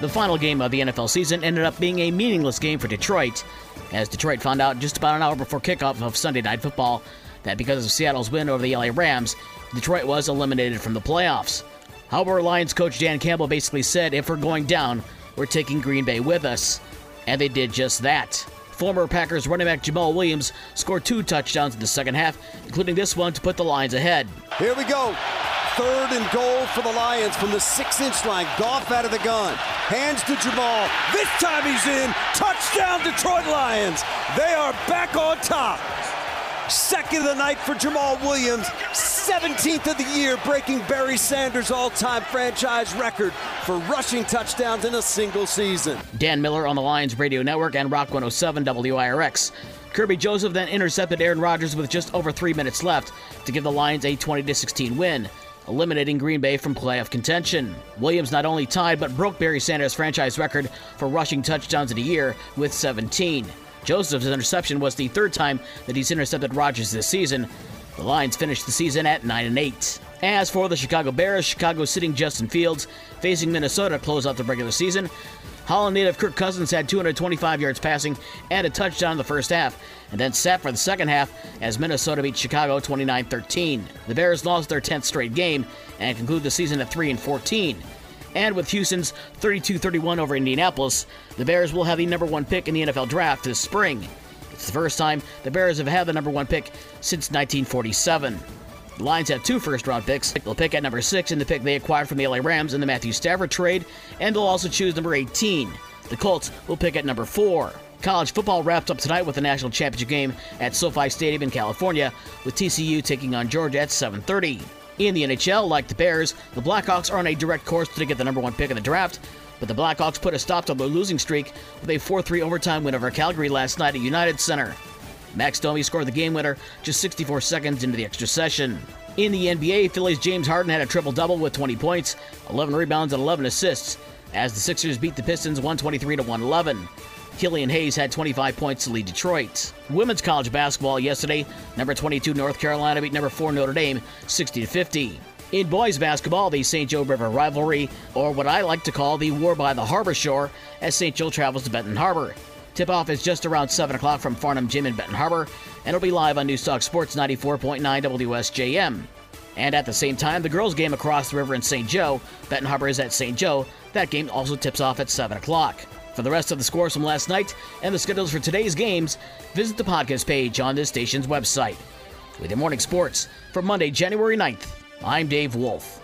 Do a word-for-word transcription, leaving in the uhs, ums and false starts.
The final game of the N F L season ended up being a meaningless game for Detroit, as Detroit found out just about an hour before kickoff of Sunday Night Football that because of Seattle's win over the L A Rams, Detroit was eliminated from the playoffs. However, Lions coach Dan Campbell basically said, if we're going down, we're taking Green Bay with us. And they did just that. Former Packers running back Jamal Williams scored two touchdowns in the second half, including this one to put the Lions ahead. Here we go. Third and goal for the Lions from the six-inch line. Goff out of the gun. Hands to Jamal. This time he's in. Touchdown, Detroit Lions. They are back on top. Second of the night for Jamal Williams. seventeenth of the year, breaking Barry Sanders' all-time franchise record for rushing touchdowns in a single season. Dan Miller on the Lions Radio Network and Rock one oh seven W I R X. Kirby Joseph then intercepted Aaron Rodgers with just over three minutes left to give the Lions a twenty to sixteen win, eliminating Green Bay from playoff contention. Williams not only tied but broke Barry Sanders' franchise record for rushing touchdowns in a year with seventeen. Joseph's interception was the third time that he's intercepted Rodgers this season. The Lions finished the season at nine and eight. As for the Chicago Bears, Chicago's sitting Justin Fields facing Minnesota to close out the regular season. Holland native Kirk Cousins had two hundred twenty-five yards passing and a touchdown in the first half, and then sat for the second half as Minnesota beat Chicago twenty-nine thirteen. The Bears lost their tenth straight game and conclude the season at three and fourteen. And with Houston's thirty-two thirty-one over Indianapolis, the Bears will have the number one pick in the N F L draft this spring. It's the first time the Bears have had the number one pick since nineteen forty-seven. The Lions have two first-round picks. They'll pick at number six in the pick they acquired from the L A Rams in the Matthew Stafford trade, and they'll also choose number eighteen. The Colts will pick at number four. College football wrapped up tonight with the national championship game at SoFi Stadium in California, with T C U taking on Georgia at seven thirty. In the N H L, like the Bears, the Blackhawks are on a direct course to get the number one pick in the draft, but the Blackhawks put a stop to their losing streak with a four three overtime win over Calgary last night at United Center. Max Domi scored the game winner just sixty-four seconds into the extra session. In the N B A, Phillies' James Harden had a triple-double with twenty points, eleven rebounds, and eleven assists, as the Sixers beat the Pistons one twenty-three to one eleven. Killian Hayes had twenty-five points to lead Detroit. Women's college basketball yesterday, number twenty-two North Carolina beat number four Notre Dame sixty to fifty. In boys basketball, the Saint Joe River rivalry, or what I like to call the War by the Harbor Shore, as Saint Joe travels to Benton Harbor. Tip-off is just around seven o'clock from Farnham Gym in Benton Harbor, and it'll be live on Newstalk Sports ninety-four point nine W S J M. And at the same time, the girls' game across the river in Saint Joe, Benton Harbor is at Saint Joe. That game also tips off at seven o'clock. For the rest of the scores from last night and the schedules for today's games, visit the podcast page on this station's website. With your morning sports for Monday, January ninth, I'm Dave Wolf.